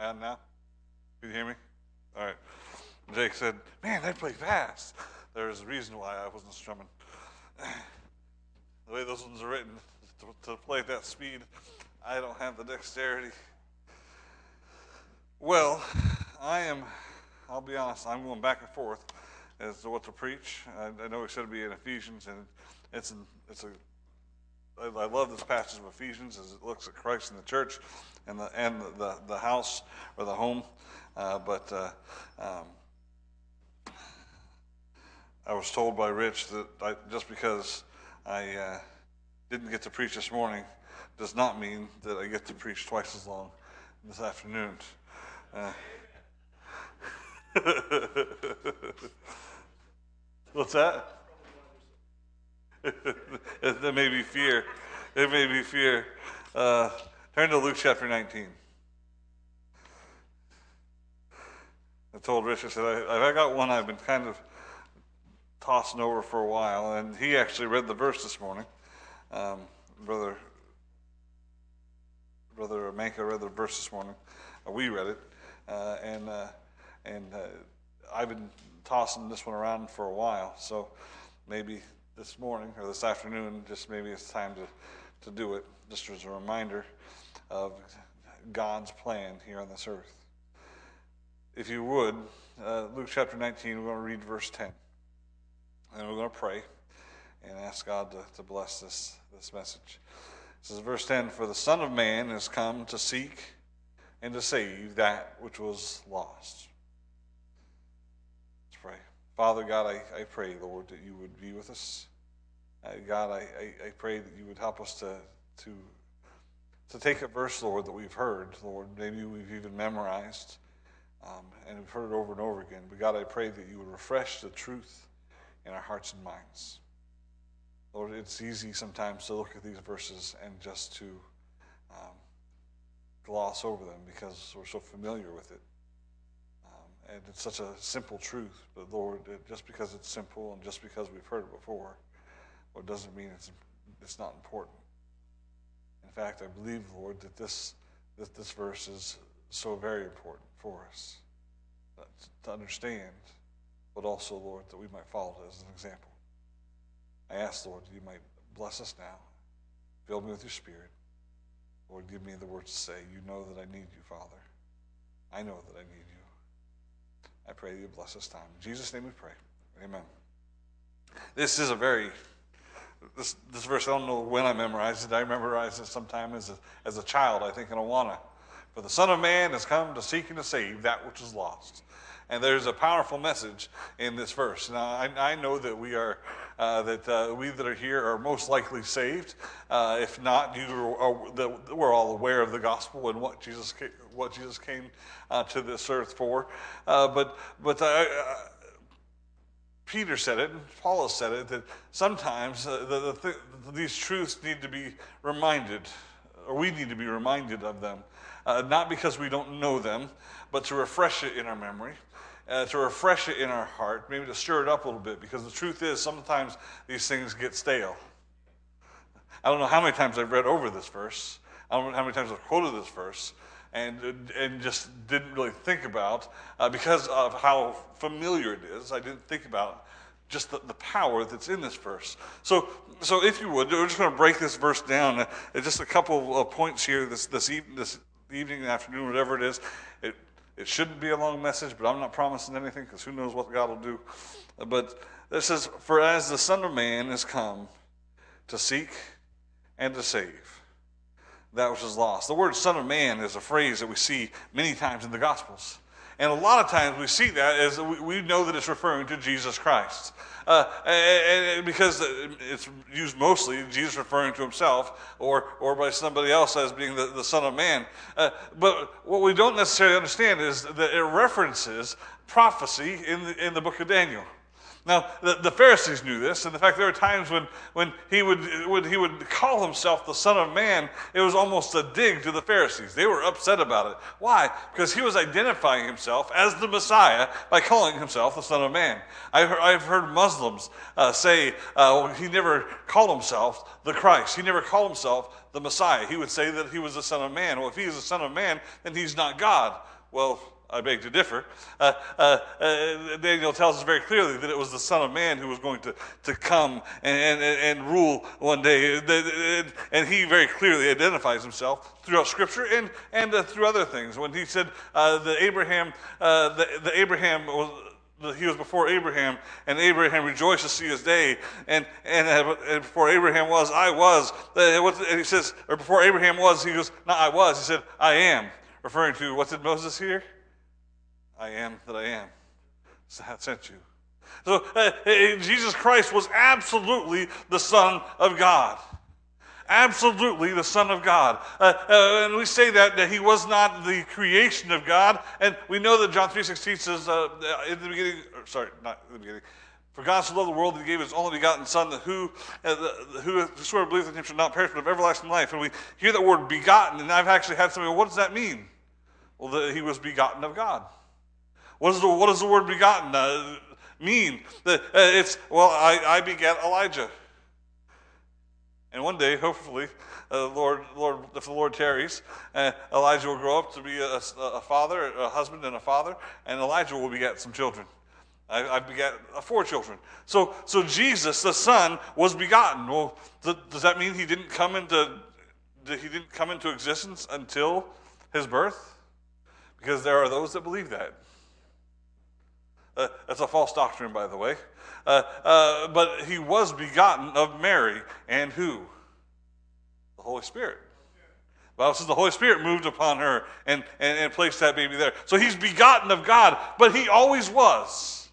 Loud now? Can you hear me? All right. Jake said, man, they play fast. There's a reason why I wasn't strumming. The way those ones are written, to play at that speed, I don't have the dexterity. Well, I'll be honest, I'm going back and forth as to what to preach. I know it should be in Ephesians, and I love this passage of Ephesians as it looks at Christ and the church and the house or the home. But I was told by Rich that just because I didn't get to preach this morning does not mean that I get to preach twice as long this afternoon. What's that? That may be fear. It may be fear. Turn to Luke chapter 19. I told Rich, I said, I got one I've been kind of tossing over for a while, and he actually read the verse this morning. Brother Manka read the verse this morning. We read it, and I've been tossing this one around for a while, so maybe this morning or this afternoon, just maybe it's time to do it, just as a reminder of God's plan here on this earth. If you would, Luke chapter 19, we're going to read verse 10, and we're going to pray and ask God to bless this message. It says, verse 10, "For the Son of Man has come to seek and to save that which was lost." Let's pray. Father God, I pray, Lord, that you would be with us. God, I pray that you would help us to take a verse, Lord, that we've heard, Lord, maybe we've even memorized, and we've heard it over and over again. But God, I pray that you would refresh the truth in our hearts and minds. Lord, it's easy sometimes to look at these verses and just to gloss over them because we're so familiar with it. And it's such a simple truth, but Lord, just because it's simple and just because we've heard it before, well, it doesn't mean it's not important. In fact, I believe, Lord, that this verse is so very important for us to understand, but also, Lord, that we might follow it as an example. I ask, Lord, that you might bless us now. Fill me with your Spirit. Lord, give me the words to say. You know that I need you, Father. I know that I need you. I pray that you bless this time. In Jesus' name we pray. Amen. This is a very, this verse, I don't know when I memorized it. I memorized it sometime as a child, I think, in Awana. "For the Son of Man has come to seek and to save that which is lost." And there's a powerful message in this verse. Now, I know that we that are here are most likely saved. If not, we're all aware of the gospel and what Jesus came to this earth for. But Peter said it, and Paul said it, that sometimes these truths need to be reminded, or we need to be reminded of them, not because we don't know them, but to refresh it in our memory. To refresh it in our heart, maybe to stir it up a little bit, because the truth is sometimes these things get stale. I don't know how many times I've read over this verse. I don't know how many times I've quoted this verse and just didn't really think about, because of how familiar it is, I didn't think about just the power that's in this verse. So if you would, we're just going to break this verse down. Just a couple of points here this evening, afternoon, whatever it is. It shouldn't be a long message, but I'm not promising anything because who knows what God will do. But it says, "For as the Son of Man has come to seek and to save that which is lost." The word "Son of Man" is a phrase that we see many times in the Gospels. And a lot of times we see that as we know that it's referring to Jesus Christ. And because it's used mostly, Jesus referring to himself or by somebody else as being the Son of Man. But what we don't necessarily understand is that it references prophecy in the book of Daniel. Now, the Pharisees knew this, and in fact, there were times when he would call himself the Son of Man, it was almost a dig to the Pharisees. They were upset about it. Why? Because he was identifying himself as the Messiah by calling himself the Son of Man. I've heard Muslims say he never called himself the Christ. He never called himself the Messiah. He would say that he was the Son of Man. Well, if he is the Son of Man, then he's not God. Well, I beg to differ. Daniel tells us very clearly that it was the Son of Man who was going to come and rule one day. And he very clearly identifies himself throughout Scripture and through other things. When he said he was before Abraham, and Abraham rejoiced to see his day. And before Abraham was, I was. And he says, or before Abraham was, he goes, not I was. He said, I am. Referring to, what did Moses hear? I am that I am. So I sent you. So Jesus Christ was absolutely the Son of God. Absolutely the Son of God. And we say that he was not the creation of God. And we know that John 3:16 says, for God so loved the world that he gave his only begotten Son, that whosoever believes in him should not perish but have everlasting life. And we hear that word begotten, and I've actually had somebody go, what does that mean? Well, that he was begotten of God. What does the word begotten mean? I begat Elijah. And one day, hopefully, Lord, if the Lord tarries, Elijah will grow up to be a husband and a father, and Elijah will begat some children. I begat 4 children. So Jesus, the Son, was begotten. Well, does that mean he didn't come into existence until his birth? Because there are those that believe that. That's a false doctrine, by the way. But he was begotten of Mary, and who? The Holy Spirit. Well, since the Holy Spirit moved upon her and placed that baby there. So he's begotten of God, but he always was.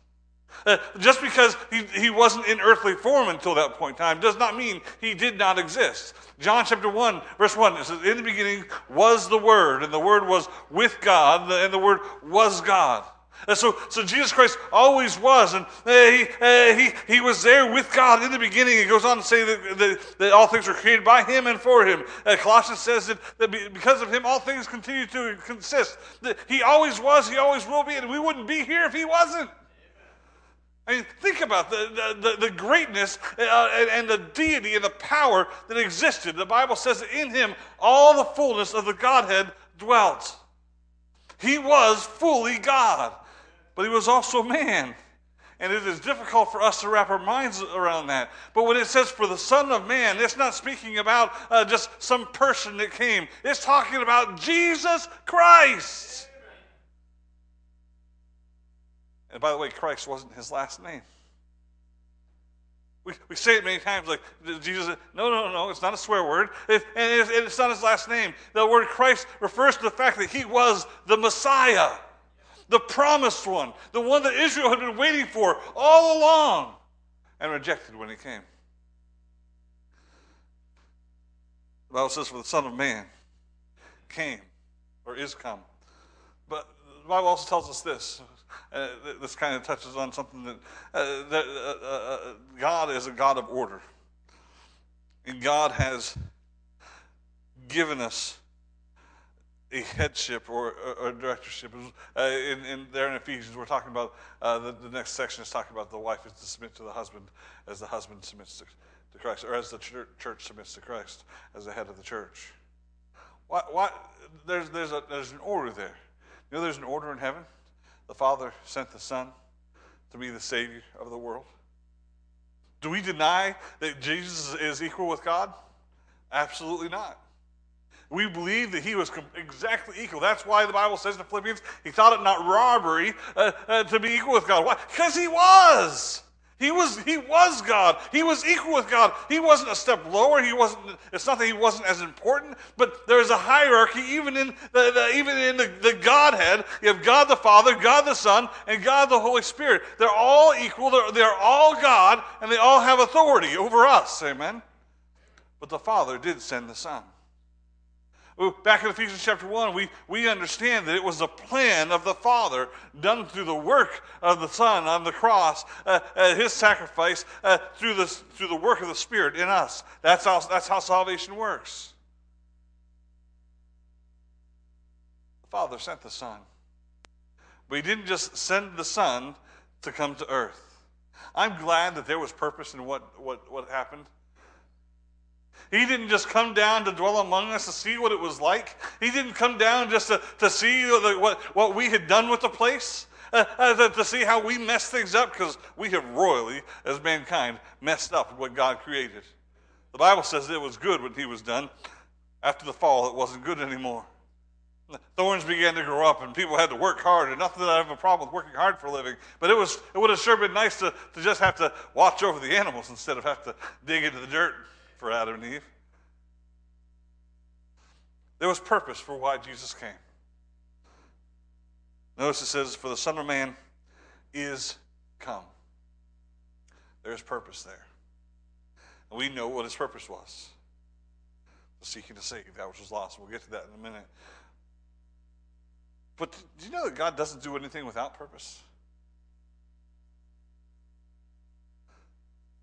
Just because he wasn't in earthly form until that point in time does not mean he did not exist. John chapter 1, verse 1, it says, in the beginning was the Word, and the Word was with God, and the Word was God. So Jesus Christ always was, and he was there with God in the beginning. It goes on to say that all things were created by him and for him. Colossians says that because of him all things continue to consist. That he always was, he always will be, and we wouldn't be here if he wasn't. I mean, think about the greatness and the deity and the power that existed. The Bible says that in him all the fullness of the Godhead dwelt. He was fully God, but he was also man. And it is difficult for us to wrap our minds around that. But when it says for the Son of Man, it's not speaking about just some person that came. It's talking about Jesus Christ. And by the way, Christ wasn't his last name. We say it many times, like Jesus, no, it's not a swear word. It's not his last name. The word Christ refers to the fact that he was the Messiah, the promised one, the one that Israel had been waiting for all along and rejected when he came. The Bible says, for the Son of Man came, or is come. But the Bible also tells us this. This kind of touches on something that God is a God of order. And God has given us a headship or directorship. In Ephesians, we're talking about, the next section is talking about the wife is to submit to the husband as the husband submits to Christ, or as the church submits to Christ as the head of the church. Why? There's an order there. You know there's an order in heaven? The Father sent the Son to be the Savior of the world. Do we deny that Jesus is equal with God? Absolutely not. We believe that he was exactly equal. That's why the Bible says in Philippians, he thought it not robbery to be equal with God. Why? Because he was. He was God. He was equal with God. He wasn't a step lower. It's not that he wasn't as important, but there's a hierarchy even in the Godhead. You have God the Father, God the Son, and God the Holy Spirit. They're all equal. They're all God, and they all have authority over us. Amen? But the Father did send the Son. Back in Ephesians chapter 1, we understand that it was the plan of the Father done through the work of the Son on the cross, his sacrifice, through the work of the Spirit in us. That's how salvation works. The Father sent the Son. But he didn't just send the Son to come to earth. I'm glad that there was purpose in what happened. He didn't just come down to dwell among us to see what it was like. He didn't come down just to see what we had done with the place, to see how we messed things up, because we have royally, as mankind, messed up what God created. The Bible says it was good when he was done. After the fall, it wasn't good anymore. Thorns began to grow up, and people had to work hard, and not that I have a problem with working hard for a living, but it would have sure been nice to just have to watch over the animals instead of have to dig into the dirt for Adam and Eve. There was purpose for why Jesus came. Notice it says, for the Son of Man is come. There's purpose there. And we know what his purpose was. Seeking to save that which was lost. We'll get to that in a minute. But do you know that God doesn't do anything without purpose?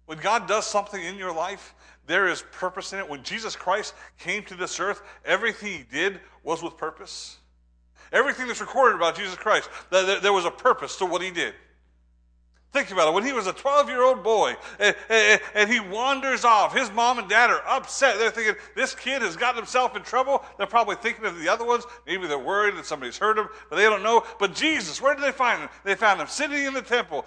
When God does something in your life, there is purpose in it. When Jesus Christ came to this earth, everything he did was with purpose. Everything that's recorded about Jesus Christ, there was a purpose to what he did. Think about it. When he was a 12-year-old boy and he wanders off, his mom and dad are upset. They're thinking, this kid has gotten himself in trouble. They're probably thinking of the other ones. Maybe they're worried that somebody's hurt him, but they don't know. But Jesus, where did they find him? They found him sitting in the temple,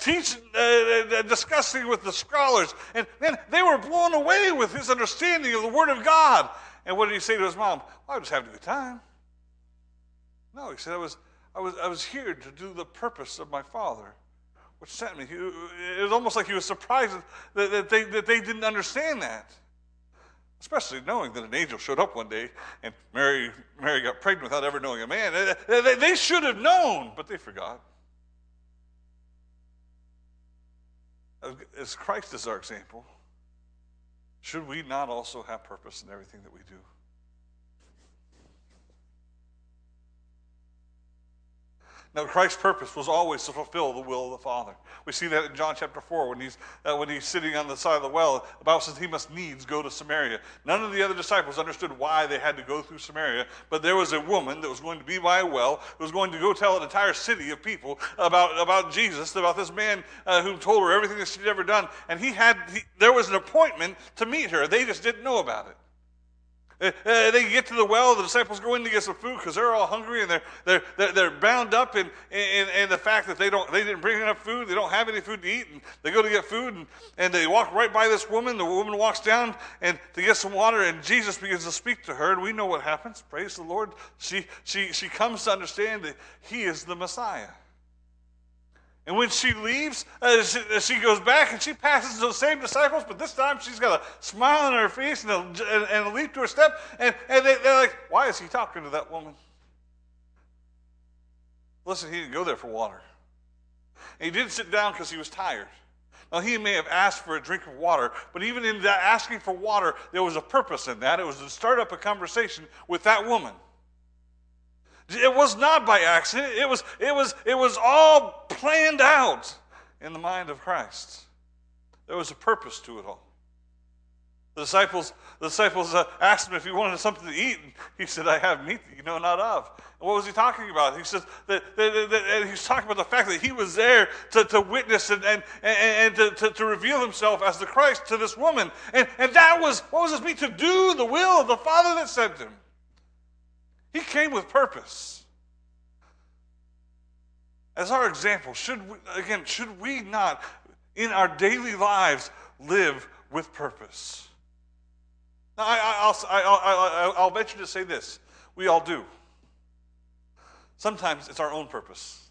discussing with the scholars. And man, they were blown away with his understanding of the Word of God. And what did he say to his mom? Well, I was having a good time. No, he said, I was here to do the purpose of my Father, which sent me. It was almost like he was surprised that they didn't understand that. Especially knowing that an angel showed up one day and Mary got pregnant without ever knowing a man. They should have known, but they forgot. As Christ is our example, should we not also have purpose in everything that we do? Now, Christ's purpose was always to fulfill the will of the Father. We see that in John chapter 4 when he's sitting on the side of the well. The Bible says he must needs go to Samaria. None of the other disciples understood why they had to go through Samaria, but there was a woman that was going to be by a well, who was going to go tell an entire city of people about Jesus, about this man who told her everything that she'd ever done. And there was an appointment to meet her. They just didn't know about it. They get to the well. The disciples go in to get some food because they're all hungry and they're bound up in the fact that they didn't bring enough food. They don't have any food to eat, and they go to get food and they walk right by this woman. The woman walks down and to get some water, and Jesus begins to speak to her. And we know what happens. Praise the Lord. She comes to understand that he is the Messiah. And when she leaves, she goes back and she passes those same disciples, but this time she's got a smile on her face and a leap to her step. And they're like, why is he talking to that woman? Listen, he didn't go there for water. And he didn't sit down because he was tired. Now, he may have asked for a drink of water, but even in that asking for water, there was a purpose in that. It was to start up a conversation with that woman. It was not by accident. It was all planned out in the mind of Christ. There was a purpose to it all. The disciples asked him if he wanted something to eat. And he said, I have meat that you know not of. And what was he talking about? He says that he was talking about the fact that he was there to witness and to reveal himself as the Christ to this woman. And that was, what was his meat? To do the will of the Father that sent him. He came with purpose. As our example, should we not, in our daily lives, live with purpose? Now, I'll venture to say this. We all do. Sometimes it's our own purpose.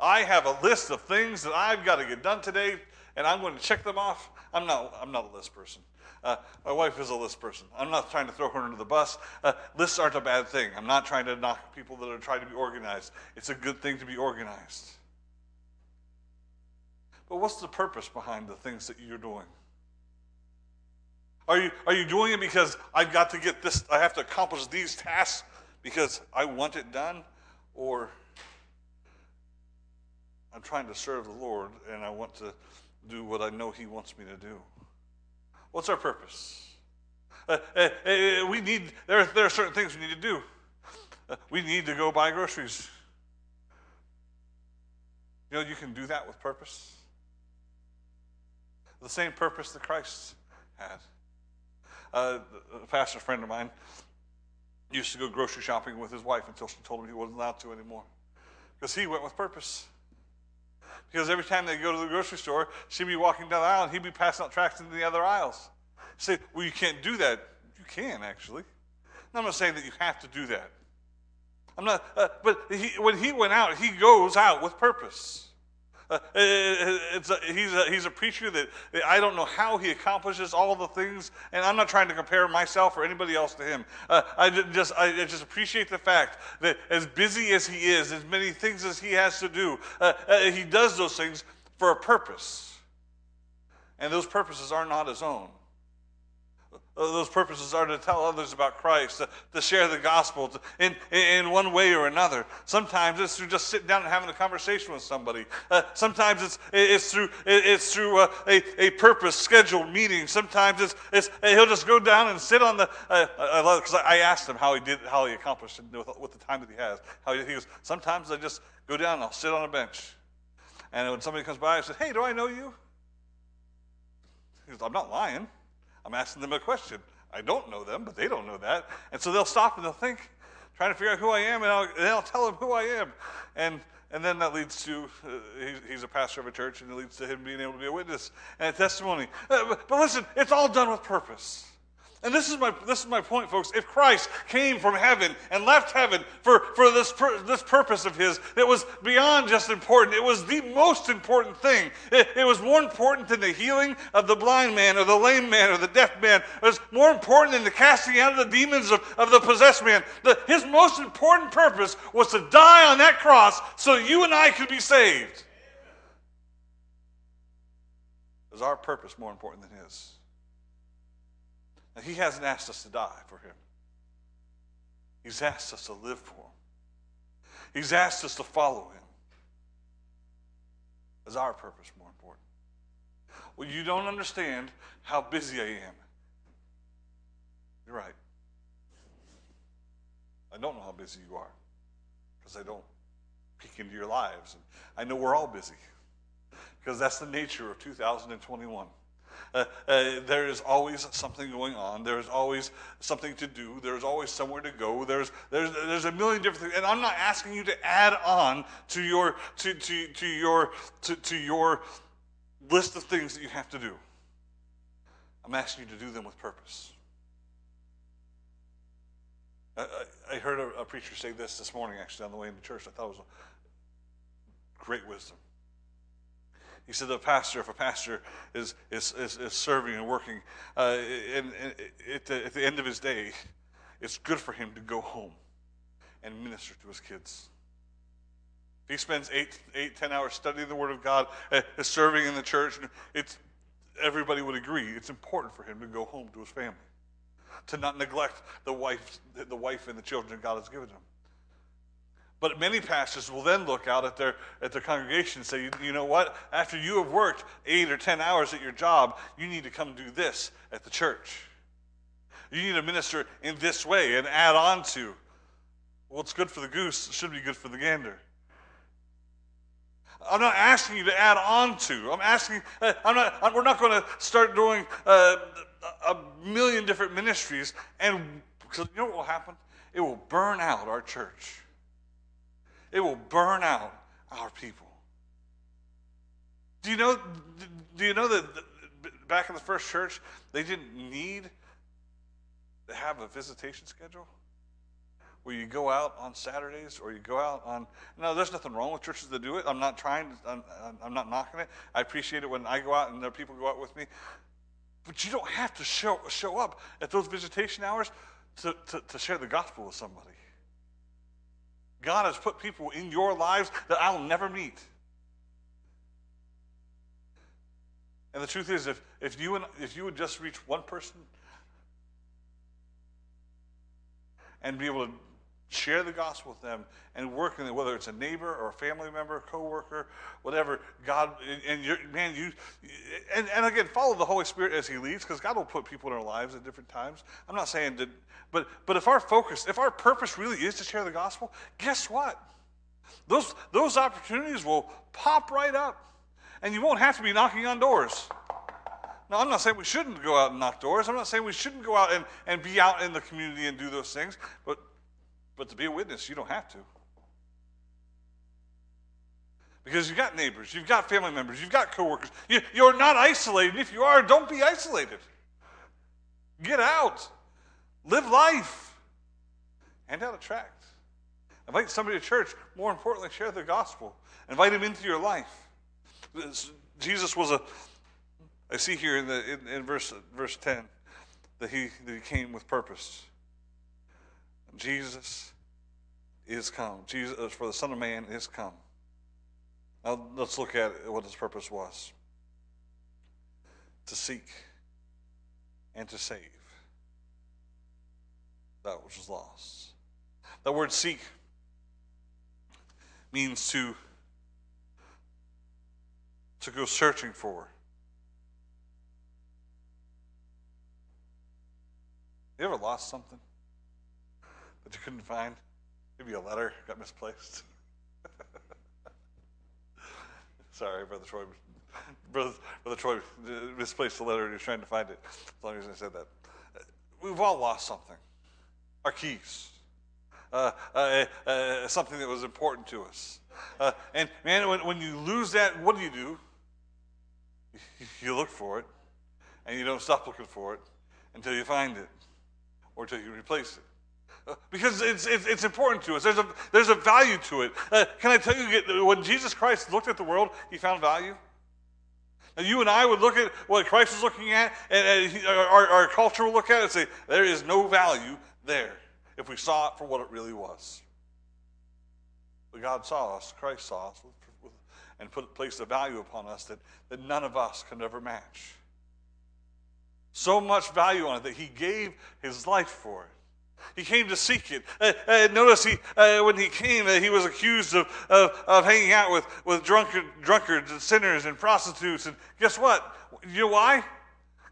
I have a list of things that I've got to get done today, and I'm going to check them off. I'm not a list person. My wife is a list person. I'm not trying to throw her under the bus. Lists aren't a bad thing. I'm not trying to knock people that are trying to be organized. It's a good thing to be organized. But what's the purpose behind the things that you're doing? Are you doing it because I've got to get this, I have to accomplish these tasks because I want it done? Or I'm trying to serve the Lord and I want to do what I know He wants me to do. What's our purpose? There are certain things we need to do. We need to go buy groceries. You know, you can do that with purpose. The same purpose that Christ had. A pastor friend of mine used to go grocery shopping with his wife until she told him he wasn't allowed to anymore. Because he went with purpose. Because every time they go to the grocery store, she'd be walking down the aisle and he'd be passing out tracts into the other aisles. Say, well, you can't do that. You can, actually. And I'm not saying that you have to do that. I'm not. When he went out, he goes out with purpose. He's a preacher that I don't know how he accomplishes all the things, and I'm not trying to compare myself or anybody else to him. I just appreciate the fact that as busy as he is, as many things as he has to do, he does those things for a purpose, and those purposes are not his own. Those purposes are to tell others about Christ, to share the gospel in one way or another. Sometimes it's through just sitting down and having a conversation with somebody. Sometimes it's through a purpose scheduled meeting. Sometimes it's he'll just go down and sit on the. I love it because I asked him how he accomplished it with the time that he has. He goes, sometimes I just go down and I'll sit on a bench, and when somebody comes by, I said, "Hey, do I know you?" He goes, "I'm not lying. I'm asking them a question. I don't know them, but they don't know that." And so they'll stop and they'll think, trying to figure out who I am, and I'll tell them who I am. And then that leads to, he's a pastor of a church, and it leads to him being able to be a witness and a testimony. But listen, it's all done with purpose. And this is my point, folks. If Christ came from heaven and left heaven for this purpose of his, that was beyond just important. It was the most important thing. It was more important than the healing of the blind man or the lame man or the deaf man. It was more important than the casting out of the demons of the possessed man. His most important purpose was to die on that cross so that you and I could be saved. Is our purpose more important than his? Now, he hasn't asked us to die for him. He's asked us to live for him. He's asked us to follow him. Is our purpose more important? Well, you don't understand how busy I am. You're right. I don't know how busy you are because I don't peek into your lives. And I know we're all busy because that's the nature of 2021. There is always something going on. There is always something to do. There is always somewhere to go. There's a million different things. And I'm not asking you to add on to your list of things that you have to do. I'm asking you to do them with purpose. I heard a preacher say this morning, actually, on the way into church. I thought it was great wisdom. He said, if a pastor is serving and working, at the end of his day, it's good for him to go home and minister to his kids. If he spends 8, 10 hours studying the Word of God, is serving in the church, everybody would agree it's important for him to go home to his family, to not neglect the wife and the children God has given him. But many pastors will then look out at their congregation and say, you know what? After you have worked 8 or 10 hours at your job, you need to come do this at the church. You need to minister in this way and add on to. What's good for the goose should be good for the gander. I'm not asking you to add on to. We're not going to start doing a million different ministries, and because you know what will happen? It will burn out our church. It will burn out our people. Do you know that back in the first church, they didn't need to have a visitation schedule? Where you go out on Saturdays or you go out on... No, there's nothing wrong with churches that do it. I'm not knocking it. I appreciate it when I go out and there are people who go out with me. But you don't have to show up at those visitation hours to share the gospel with somebody. God has put people in your lives that I'll never meet. And the truth is, if you would just reach one person and be able to share the gospel with them and work in it, whether it's a neighbor or a family member, coworker, whatever, God, and again, follow the Holy Spirit as he leads, because God will put people in our lives at different times. I'm not saying that, but if our focus, if our purpose really is to share the gospel, guess what? Those opportunities will pop right up, and you won't have to be knocking on doors. Now, I'm not saying we shouldn't go out and knock doors. I'm not saying we shouldn't go out and be out in the community and do those things, but to be a witness, you don't have to. Because you've got neighbors, you've got family members, you've got coworkers. You're not isolated. If you are, don't be isolated. Get out. Live life. Hand out a tract. Invite somebody to church. More importantly, share the gospel. Invite him into your life. Jesus was I see here in verse 10 that he came with purpose. Jesus is come. Jesus, for the Son of Man, is come. Now, let's look at what his purpose was. To seek and to save that which was lost. That word seek means to go searching for. You ever lost something that you couldn't find? Maybe a letter got misplaced. Sorry, Brother Troy. Brother Troy misplaced the letter and he was trying to find it. As long as I said that. We've all lost something. Our keys. Something that was important to us. And man, when you lose that, what do? You look for it, and you don't stop looking for it until you find it, or until you replace it, because it's important to us. There's a value to it. Can I tell you, when Jesus Christ looked at the world, he found value. Now you and I would look at what Christ was looking at, and our culture will look at it and say, there is no value there if we saw it for what it really was. But God saw us, Christ saw us, and placed a value upon us that none of us can ever match. So much value on it that he gave his life for it. He came to seek it. Notice when he came, he was accused of hanging out with drunkards and sinners and prostitutes. And guess what? You know why?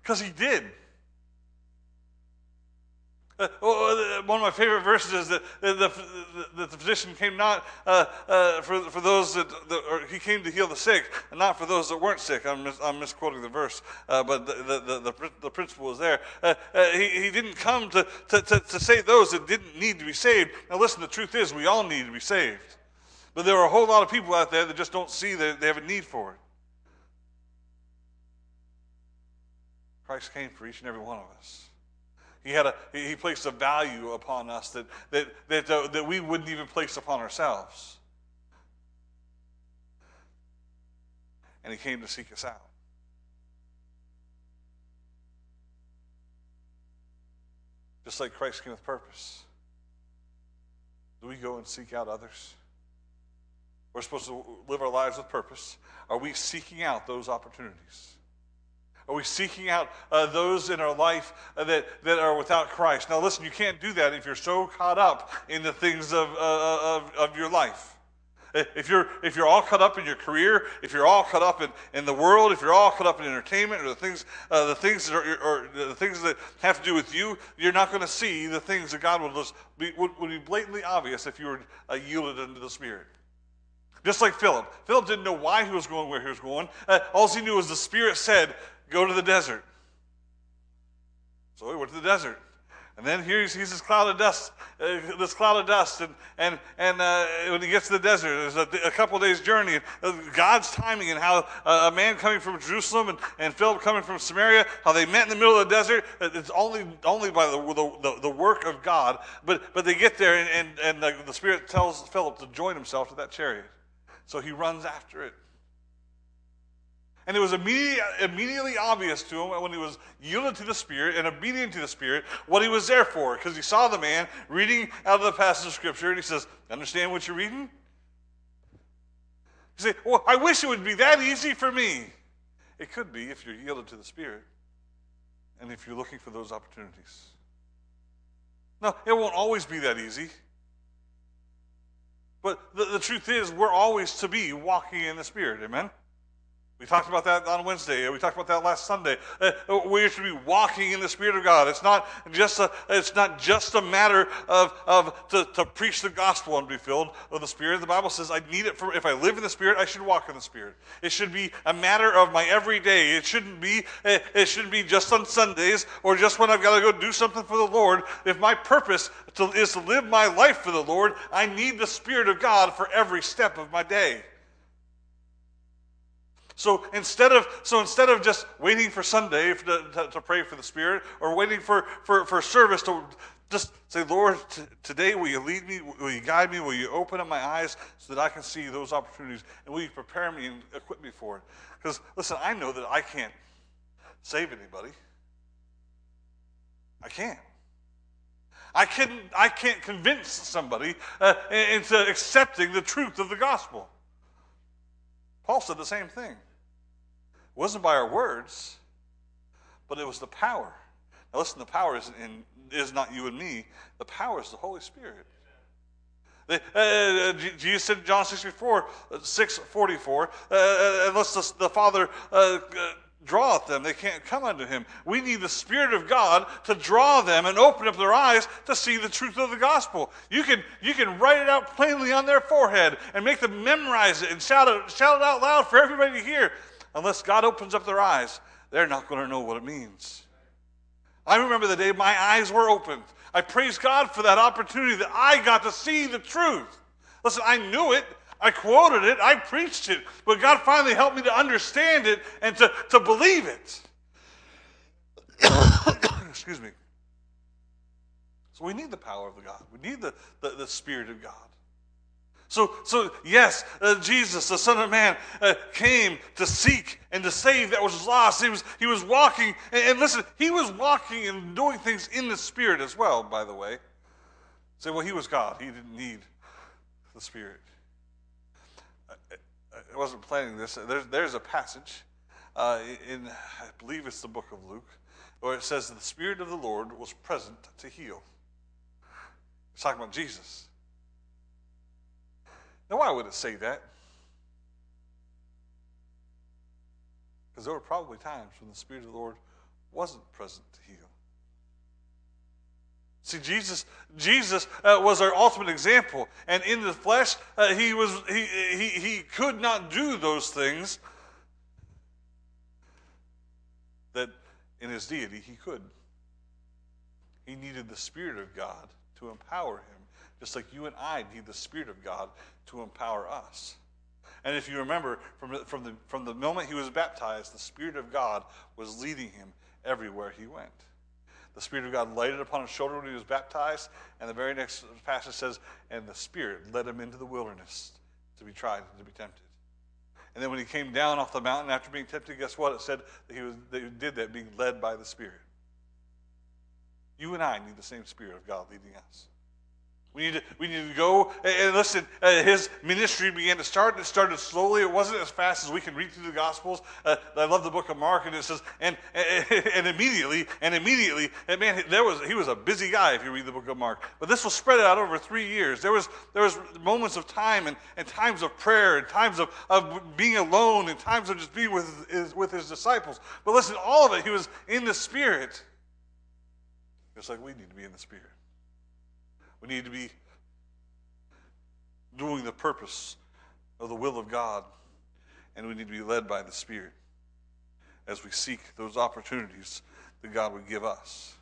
Because he did. One of my favorite verses is that the physician came not for those that or he came to heal the sick, and not for those that weren't sick. I'm misquoting the verse, but the principle is there. He didn't come to save those that didn't need to be saved. Now listen, the truth is we all need to be saved, but there are a whole lot of people out there that just don't see that they have a need for it. Christ came for each and every one of us. He placed a value upon us that we wouldn't even place upon ourselves. And he came to seek us out. Just like Christ came with purpose. Do we go and seek out others? We're supposed to live our lives with purpose. Are we seeking out those opportunities? Are we seeking out those in our life that are without Christ? Now listen, you can't do that if you're so caught up in the things of your life. If you're all caught up in your career, if you're all caught up in the world, if you're all caught up in entertainment or the things that have to do with you, you're not going to see the things that God would be blatantly obvious if you were yielded unto the Spirit. Just like Philip. Philip didn't know why he was going where he was going. All he knew was the Spirit said, go to the desert. So he went to the desert. And then here he sees this cloud of dust. And when he gets to the desert, there's a couple days' journey. God's timing and how a man coming from Jerusalem and Philip coming from Samaria, how they met in the middle of the desert. It's only by the work of God. But they get there, and the Spirit tells Philip to join himself to that chariot. So he runs after it. And it was immediately obvious to him when he was yielded to the Spirit and obedient to the Spirit what he was there for. Because he saw the man reading out of the passage of Scripture, and he says, understand what you're reading? He said, well, I wish it would be that easy for me. It could be if you're yielded to the Spirit and if you're looking for those opportunities. Now, it won't always be that easy. But the truth is, we're always to be walking in the Spirit. Amen? We talked about that on Wednesday. We talked about that last Sunday. We should be walking in the Spirit of God. It's not just a matter of to preach the gospel and be filled with the Spirit. The Bible says I need it. If I live in the Spirit, I should walk in the Spirit. It should be a matter of my everyday. It shouldn't be just on Sundays or just when I've got to go do something for the Lord. If my purpose is to live my life for the Lord, I need the Spirit of God for every step of my day. So instead of just waiting for Sunday to pray for the Spirit, or waiting for service, to just say, Lord, today will you lead me? Will you guide me? Will you open up my eyes so that I can see those opportunities? And will you prepare me and equip me for it? Because, listen, I know that I can't save anybody. I can't. I can't convince somebody into accepting the truth of the gospel. Paul said the same thing. It wasn't by our words, but it was the power. Now listen, the power is not you and me. The power is the Holy Spirit. Jesus said in John 6:44, unless the Father draweth them, they can't come unto him. We need the Spirit of God to draw them and open up their eyes to see the truth of the gospel. You can write it out plainly on their forehead and make them memorize it and shout it out loud for everybody to hear. Unless God opens up their eyes, they're not going to know what it means. I remember the day my eyes were opened. I praise God for that opportunity that I got to see the truth. Listen, I knew it. I quoted it, I preached it, but God finally helped me to understand it and to believe it. Excuse me. So we need the power of God. We need the Spirit of God. So yes, Jesus, the Son of Man, came to seek and to save that was lost. He was walking, and listen, he was walking and doing things in the Spirit as well, by the way. Say, well, he was God. He didn't need the Spirit. I wasn't planning this. There's a passage in, I believe it's the book of Luke, where it says that the Spirit of the Lord was present to heal. It's talking about Jesus. Now, why would it say that? Because there were probably times when the Spirit of the Lord wasn't present to heal. See, Jesus was our ultimate example, and in the flesh, he could not do those things that in his deity he could. He needed the Spirit of God to empower him, just like you and I need the Spirit of God to empower us. And if you remember, from the moment he was baptized, the Spirit of God was leading him everywhere he went. The Spirit of God lighted upon his shoulder when he was baptized, and the very next passage says, and the Spirit led him into the wilderness to be tried and to be tempted. And then when he came down off the mountain after being tempted, guess what? It said that he did that being led by the Spirit. You and I need the same Spirit of God leading us. We need to go and listen. His ministry began to start. It started slowly. It wasn't as fast as we can read through the Gospels. I love the book of Mark, and it says, and immediately, and man, he was a busy guy if you read the book of Mark. But this was spread out over 3 years. There was moments of time and times of prayer and times of being alone and times of just being with his disciples. But listen, all of it, he was in the Spirit. Just like we need to be in the Spirit. We need to be doing the purpose of the will of God, and we need to be led by the Spirit as we seek those opportunities that God would give us.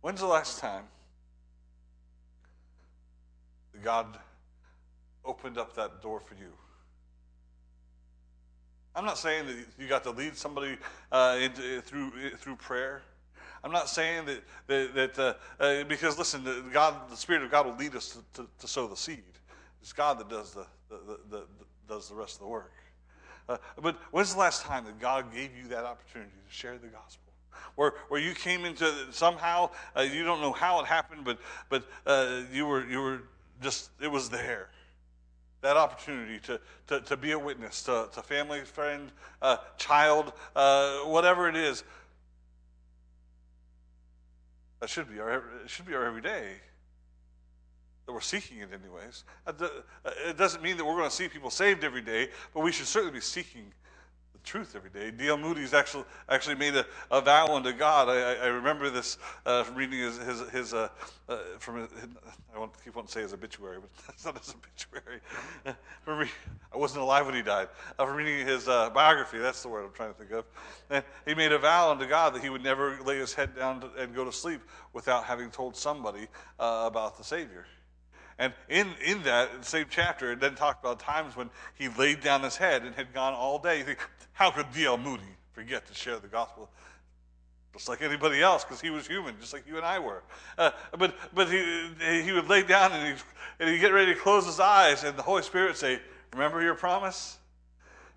When's the last time that God opened up that door for you? I'm not saying that you got to lead somebody through prayer. I'm not saying that because listen, the Spirit of God will lead us to sow the seed. It's God that does the rest of the work. But when's the last time that God gave you that opportunity to share the gospel, where you came into somehow you don't know how it happened, but you were just it was there. That opportunity to be a witness to family, friend, child, whatever it is. That should be our everyday. That we're seeking it anyways. It doesn't mean that we're going to see people saved every day, but we should certainly be seeking the truth every day. D.L. Moody's actually made a vow unto God. I remember this from reading his I want to keep on saying his obituary, but that's not his obituary. I wasn't alive when he died. From reading his biography, that's the word I'm trying to think of. And he made a vow unto God that he would never lay his head down and go to sleep without having told somebody about the Savior. And in that same chapter, it then talked about times when he laid down his head and had gone all day. You think, how could D.L. Moody forget to share the gospel? Just like anybody else, because he was human, just like you and I were. But he would lay down and he'd get ready to close his eyes, and the Holy Spirit would say, remember your promise?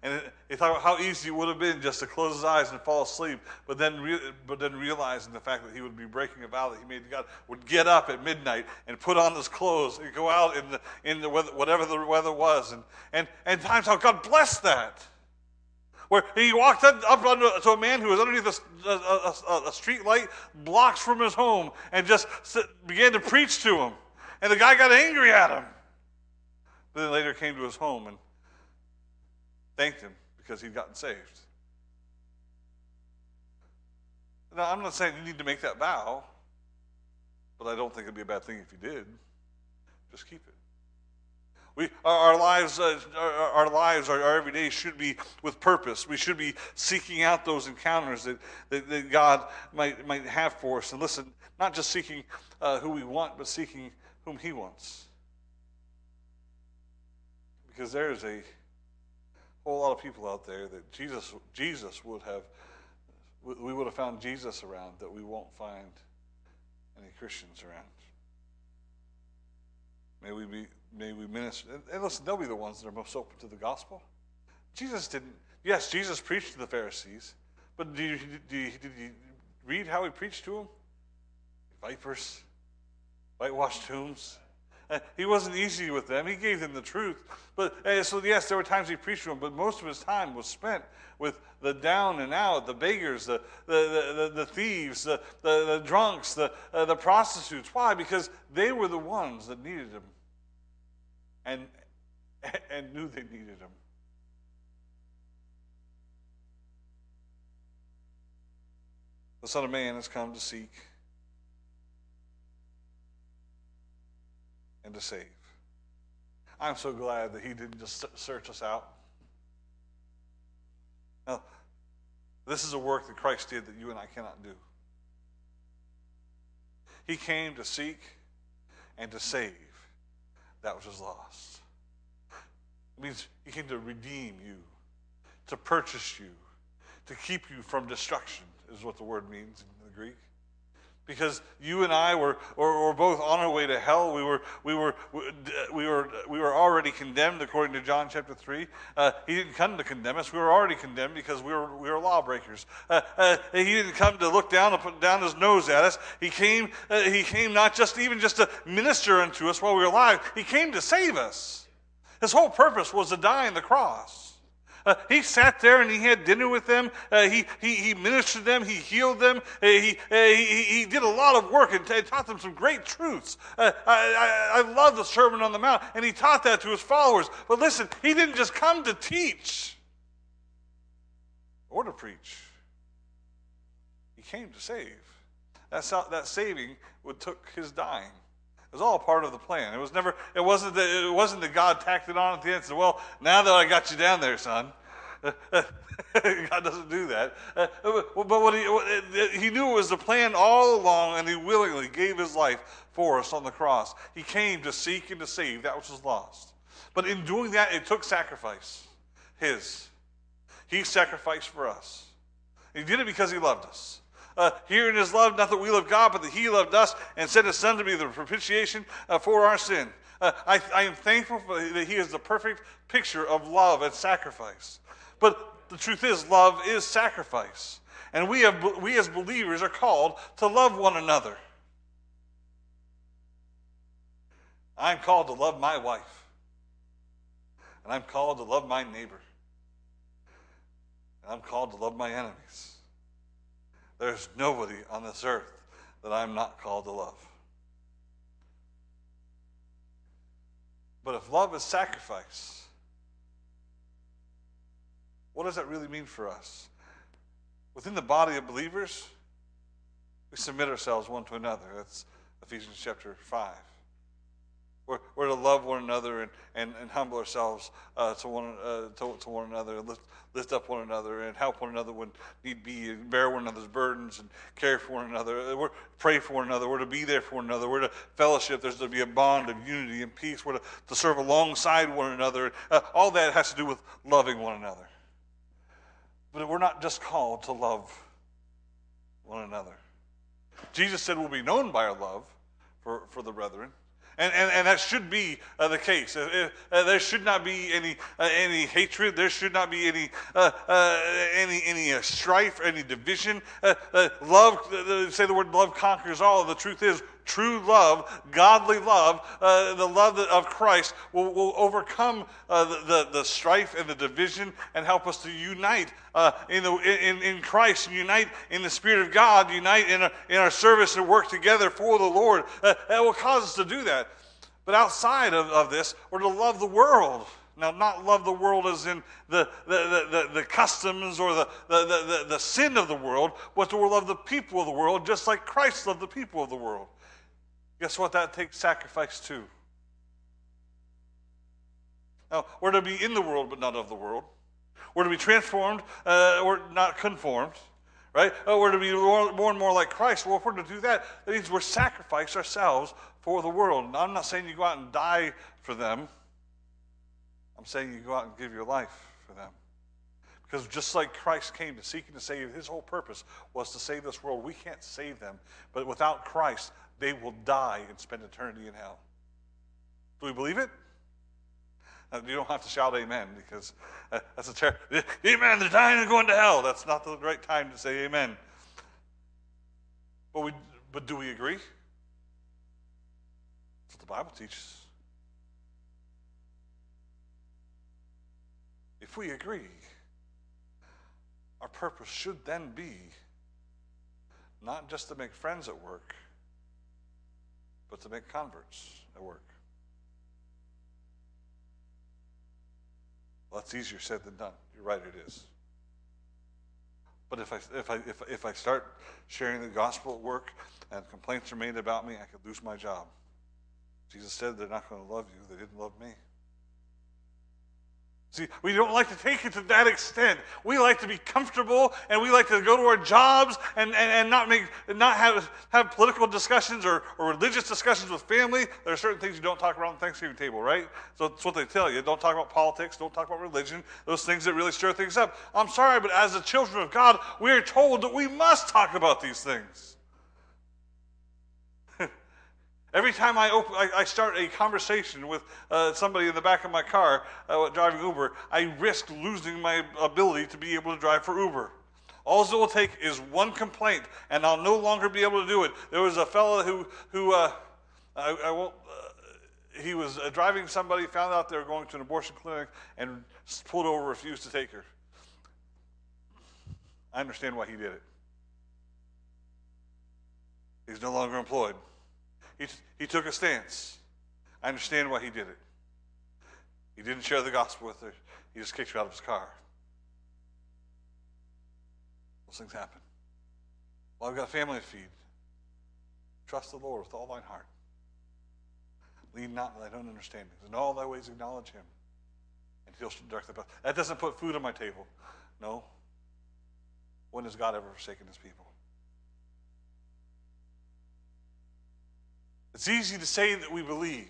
And he thought about how easy it would have been just to close his eyes and fall asleep, but then realizing the fact that he would be breaking a vow that he made to God, would get up at midnight and put on his clothes and go out in the weather, whatever the weather was, and times how God blessed that, where he walked up to a man who was underneath a street light blocks from his home and just began to preach to him, and the guy got angry at him. But then later came to his home and thanked him because he'd gotten saved. Now, I'm not saying you need to make that vow, but I don't think it'd be a bad thing if you did. Just keep it. Our lives, our every day should be with purpose. We should be seeking out those encounters that God might have for us. And listen, not just seeking who we want, but seeking whom He wants. Because there is a whole lot of people out there that we would have found Jesus around, that we won't find any Christians around. May we minister. And listen, they'll be the ones that are most open to the gospel. Jesus preached to the Pharisees, but did you read how he preached to them? Vipers, whitewashed tombs. He wasn't easy with them. He gave them the truth. So yes, there were times he preached to them, but most of his time was spent with the down and out, the beggars, the thieves, the drunks, the prostitutes. Why? Because they were the ones that needed him and knew they needed him. The Son of Man has come to seek and to save. I'm so glad that he didn't just search us out. Now, this is a work that Christ did that you and I cannot do. He came to seek and to save that which was lost. It means he came to redeem you, to purchase you, to keep you from destruction, is what the word means in the Greek. Because you and I were both on our way to hell. We were already condemned according to John chapter 3. He didn't come to condemn us. We were already condemned because we were lawbreakers. He didn't come to look down and put down his nose at us. He came not just even just to minister unto us while we were alive. He came to save us. His whole purpose was to die on the cross. He sat there and he had dinner with them. He ministered them. He healed them. He did a lot of work and taught them some great truths. I love the Sermon on the Mount, and he taught that to his followers. But listen, he didn't just come to teach or to preach. He came to save. That saving took his dying. It was all part of the plan. It wasn't that God tacked it on at the end and said, well, now that I got you down there, son. God doesn't do that. But he knew it was the plan all along, and he willingly gave his life for us on the cross. He came to seek and to save that which was lost. But in doing that, it took sacrifice. He sacrificed for us. He did it because he loved us. Here in his love, not that we love God, but that he loved us and sent his son to be the propitiation for our sin. I am thankful that he is the perfect picture of love and sacrifice. But the truth is, love is sacrifice. And we as believers are called to love one another. I'm called to love my wife. And I'm called to love my neighbor. And I'm called to love my enemies. There's nobody on this earth that I'm not called to love. But if love is sacrifice, what does that really mean for us? Within the body of believers, we submit ourselves one to another. That's Ephesians chapter 5. We're to love one another and humble ourselves to one another, and lift up one another, and help one another when need be, and bear one another's burdens, and care for one another. We're pray for one another. We're to be there for one another. We're to fellowship. There's to be a bond of unity and peace. We're to serve alongside one another. All that has to do with loving one another. But we're not just called to love one another. Jesus said we'll be known by our love for the brethren. And that should be the case. There should not be any hatred. There should not be any strife, any division. Love. Say the word love conquers all. The truth is, true love, godly love, the love of Christ will overcome the strife and the division, and help us to unite in Christ, and unite in the Spirit of God, unite in our service and work together for the Lord. That will cause us to do that. But outside of this, we're to love the world. Now, not love the world as in the customs or the sin of the world, but to love the people of the world, just like Christ loved the people of the world. Guess what? That takes sacrifice too. Now, we're to be in the world, but not of the world. We're to be transformed, or not conformed, right? We're to be more and more like Christ. Well, if we're to do that, that means we're sacrificing ourselves for the world. Now, I'm not saying you go out and die for them. I'm saying you go out and give your life for them. Because just like Christ came to seek and to save, his whole purpose was to save this world. We can't save them, but without Christ, they will die and spend eternity in hell. Do we believe it? You don't have to shout amen, because that's a terrible... Amen, they're dying and going to hell. That's not the right time to say amen. But do we agree? That's what the Bible teaches. If we agree, our purpose should then be not just to make friends at work, but to make converts at work. Well, that's easier said than done. You're right, it is. But if I start sharing the gospel at work and complaints are made about me, I could lose my job. Jesus said they're not going to love you. They didn't love me. See, we don't like to take it to that extent. We like to be comfortable, and we like to go to our jobs and not have political discussions or religious discussions with family. There are certain things you don't talk around the Thanksgiving table, right? So that's what they tell you. Don't talk about politics. Don't talk about religion. Those things that really stir things up. I'm sorry, but as the children of God, we are told that we must talk about these things. Every time I start a conversation with somebody in the back of my car driving Uber, I risk losing my ability to be able to drive for Uber. All it will take is one complaint, and I'll no longer be able to do it. There was a fellow who he was driving somebody, found out they were going to an abortion clinic, and pulled over, refused to take her. I understand why he did it. He's no longer employed. He took a stance. I understand why he did it. He didn't share the gospel with her. He just kicked her out of his car. Those things happen. Well, I've got a family to feed. Trust the Lord with all thine heart. Lean not to thine own understanding. In all thy ways acknowledge him, and he'll direct the path. That doesn't put food on my table. No. When has God ever forsaken his people? It's easy to say that we believe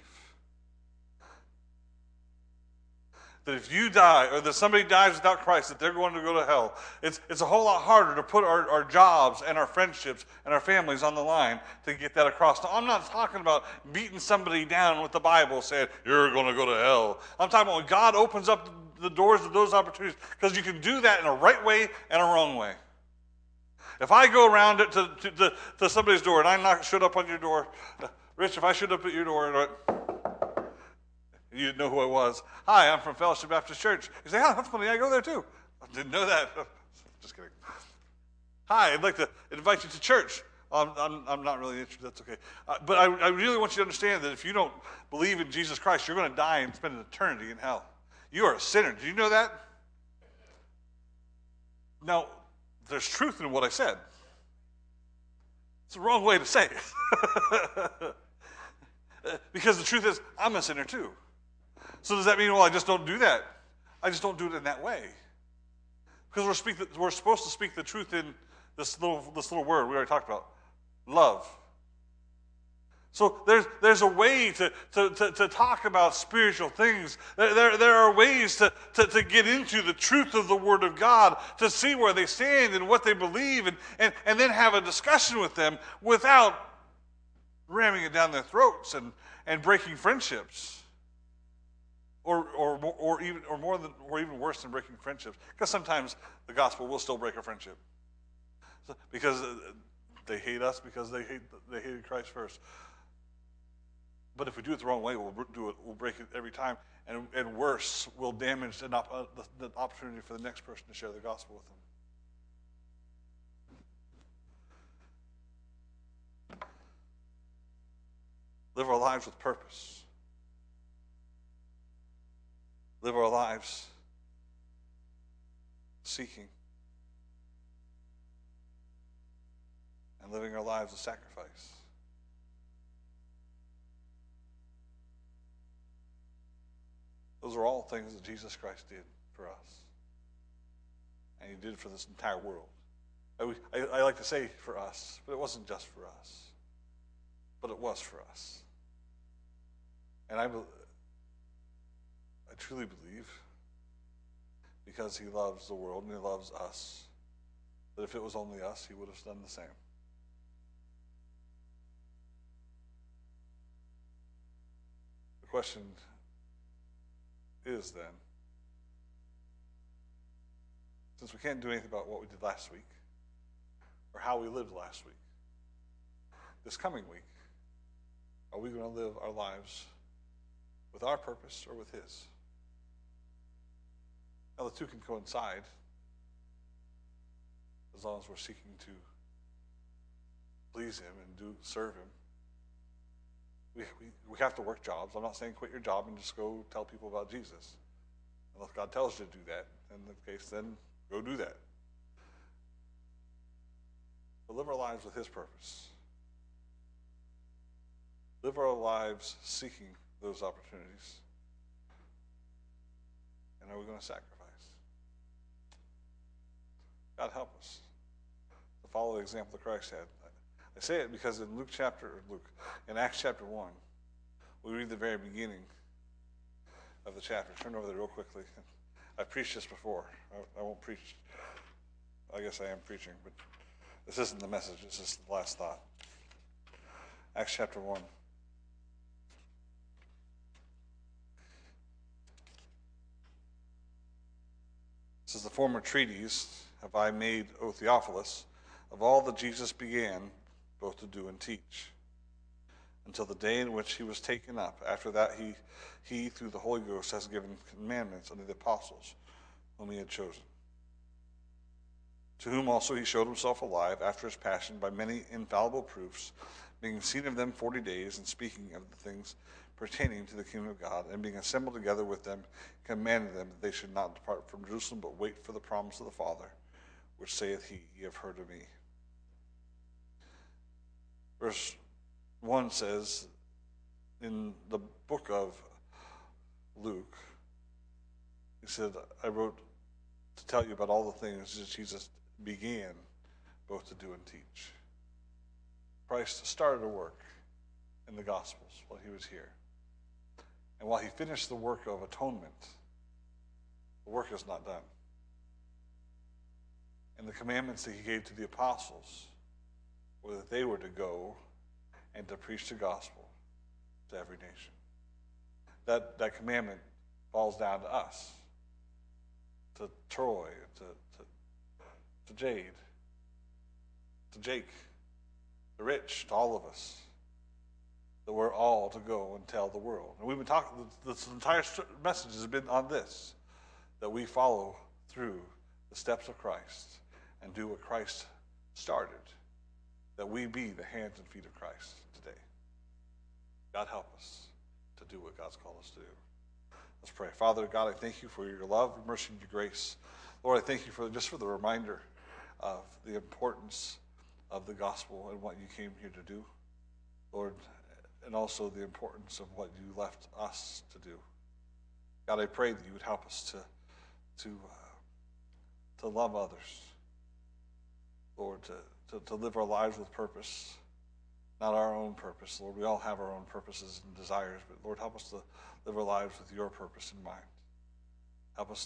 that if you die, or that somebody dies without Christ, that they're going to go to hell. It's a whole lot harder to put our jobs and our friendships and our families on the line to get that across. Now, I'm not talking about beating somebody down with the Bible saying, you're going to go to hell. I'm talking about when God opens up the doors of those opportunities, because you can do that in a right way and a wrong way. If I go around to somebody's door and I showed up on your door, Rich, if I showed up at your door, You didn't know who I was. Hi, I'm from Fellowship Baptist Church. You say, oh, that's funny, I go there too. I didn't know that. Just kidding. Hi, I'd like to invite you to church. I'm not really interested, that's okay. But I really want you to understand that if you don't believe in Jesus Christ, you're going to die and spend an eternity in hell. You are a sinner. Do you know that? Now, there's truth in what I said. It's the wrong way to say it. Because the truth is, I'm a sinner too. So does that mean, well, I just don't do that? I just don't do it in that way. Because we're supposed to speak the truth in this little word we already talked about, love. So there's a way to talk about spiritual things. There are ways to get into the truth of the Word of God, to see where they stand and what they believe, and then have a discussion with them without ramming it down their throats and breaking friendships. Or even worse than breaking friendships. Because sometimes the gospel will still break a friendship. Because they hate us because they hated Christ first. But if we do it the wrong way, we'll break it every time, and worse, we'll damage the opportunity for the next person to share the gospel with them. Live our lives with purpose. Live our lives seeking and living our lives as sacrifice. Those are all things that Jesus Christ did for us. And he did it for this entire world. I like to say for us, but it wasn't just for us. But it was for us. And I truly believe, because he loves the world and he loves us, that if it was only us, he would have done the same. The question is then, since we can't do anything about what we did last week or how we lived last week, this coming week, are we going to live our lives with our purpose or with his? Now, the two can coincide as long as we're seeking to please him and serve him. We have to work jobs. I'm not saying quit your job and just go tell people about Jesus. Unless God tells you to do that, in that case, then go do that. But live our lives with his purpose. Live our lives seeking those opportunities. And are we going to sacrifice? God help us to follow the example that Christ had. I say it because in in Acts chapter 1, we read the very beginning of the chapter. Turn over there real quickly. I preached this before. I won't preach. I guess I am preaching, but this isn't the message. This is the last thought. Acts chapter 1. This is the former treatise have I made, O Theophilus, of all that Jesus began both to do and teach, until the day in which he was taken up. After that, he through the Holy Ghost has given commandments unto the apostles whom he had chosen, to whom also he showed himself alive after his passion by many infallible proofs, being seen of them 40 days, and speaking of the things pertaining to the kingdom of God, and being assembled together with them, commanded them that they should not depart from Jerusalem, but wait for the promise of the Father, which saith he, ye have heard of me. Verse 1 says, in the book of Luke, he said, I wrote to tell you about all the things that Jesus began both to do and teach. Christ started a work in the Gospels while he was here. And while he finished the work of atonement, the work is not done. And the commandments that he gave to the apostles were that they were to go and to preach the gospel to every nation. That commandment falls down to us, to Troy, to Jade, to Jake, to Rich, to all of us. that we're all to go and tell the world. And we've been talking, this entire message has been on this, that we follow through the steps of Christ and do what Christ started, that we be the hands and feet of Christ today. God help us to do what God's called us to do. Let's pray. Father God, I thank you for your love, your mercy, and your grace. Lord, I thank you for the reminder of the importance of the gospel and what you came here to do, Lord, and also the importance of what you left us to do. God, I pray that you would help us to love others, Lord, to live our lives with purpose, not our own purpose. Lord, we all have our own purposes and desires, but Lord, help us to live our lives with your purpose in mind. Help us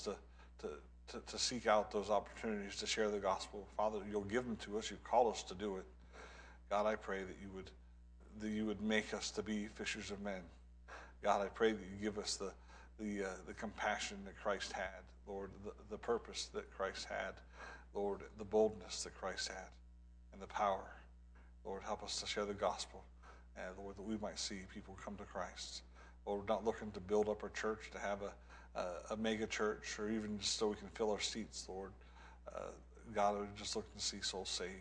to seek out those opportunities to share the gospel. Father, you'll give them to us. You've called us to do it. God, I pray that you would make us to be fishers of men. God, I pray that you give us the compassion that Christ had, Lord, the purpose that Christ had, Lord, the boldness that Christ had, and the power. Lord, help us to share the gospel, and Lord, that we might see people come to Christ. Lord, we're not looking to build up our church, to have a mega church, or even just so we can fill our seats, Lord. God, we're just looking to see souls saved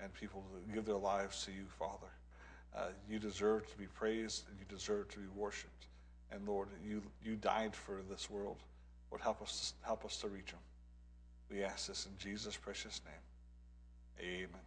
and people to give their lives to you, Father. You deserve to be praised, and you deserve to be worshipped. And Lord, you died for this world. Lord, help us to reach them. We ask this in Jesus' precious name. Amen.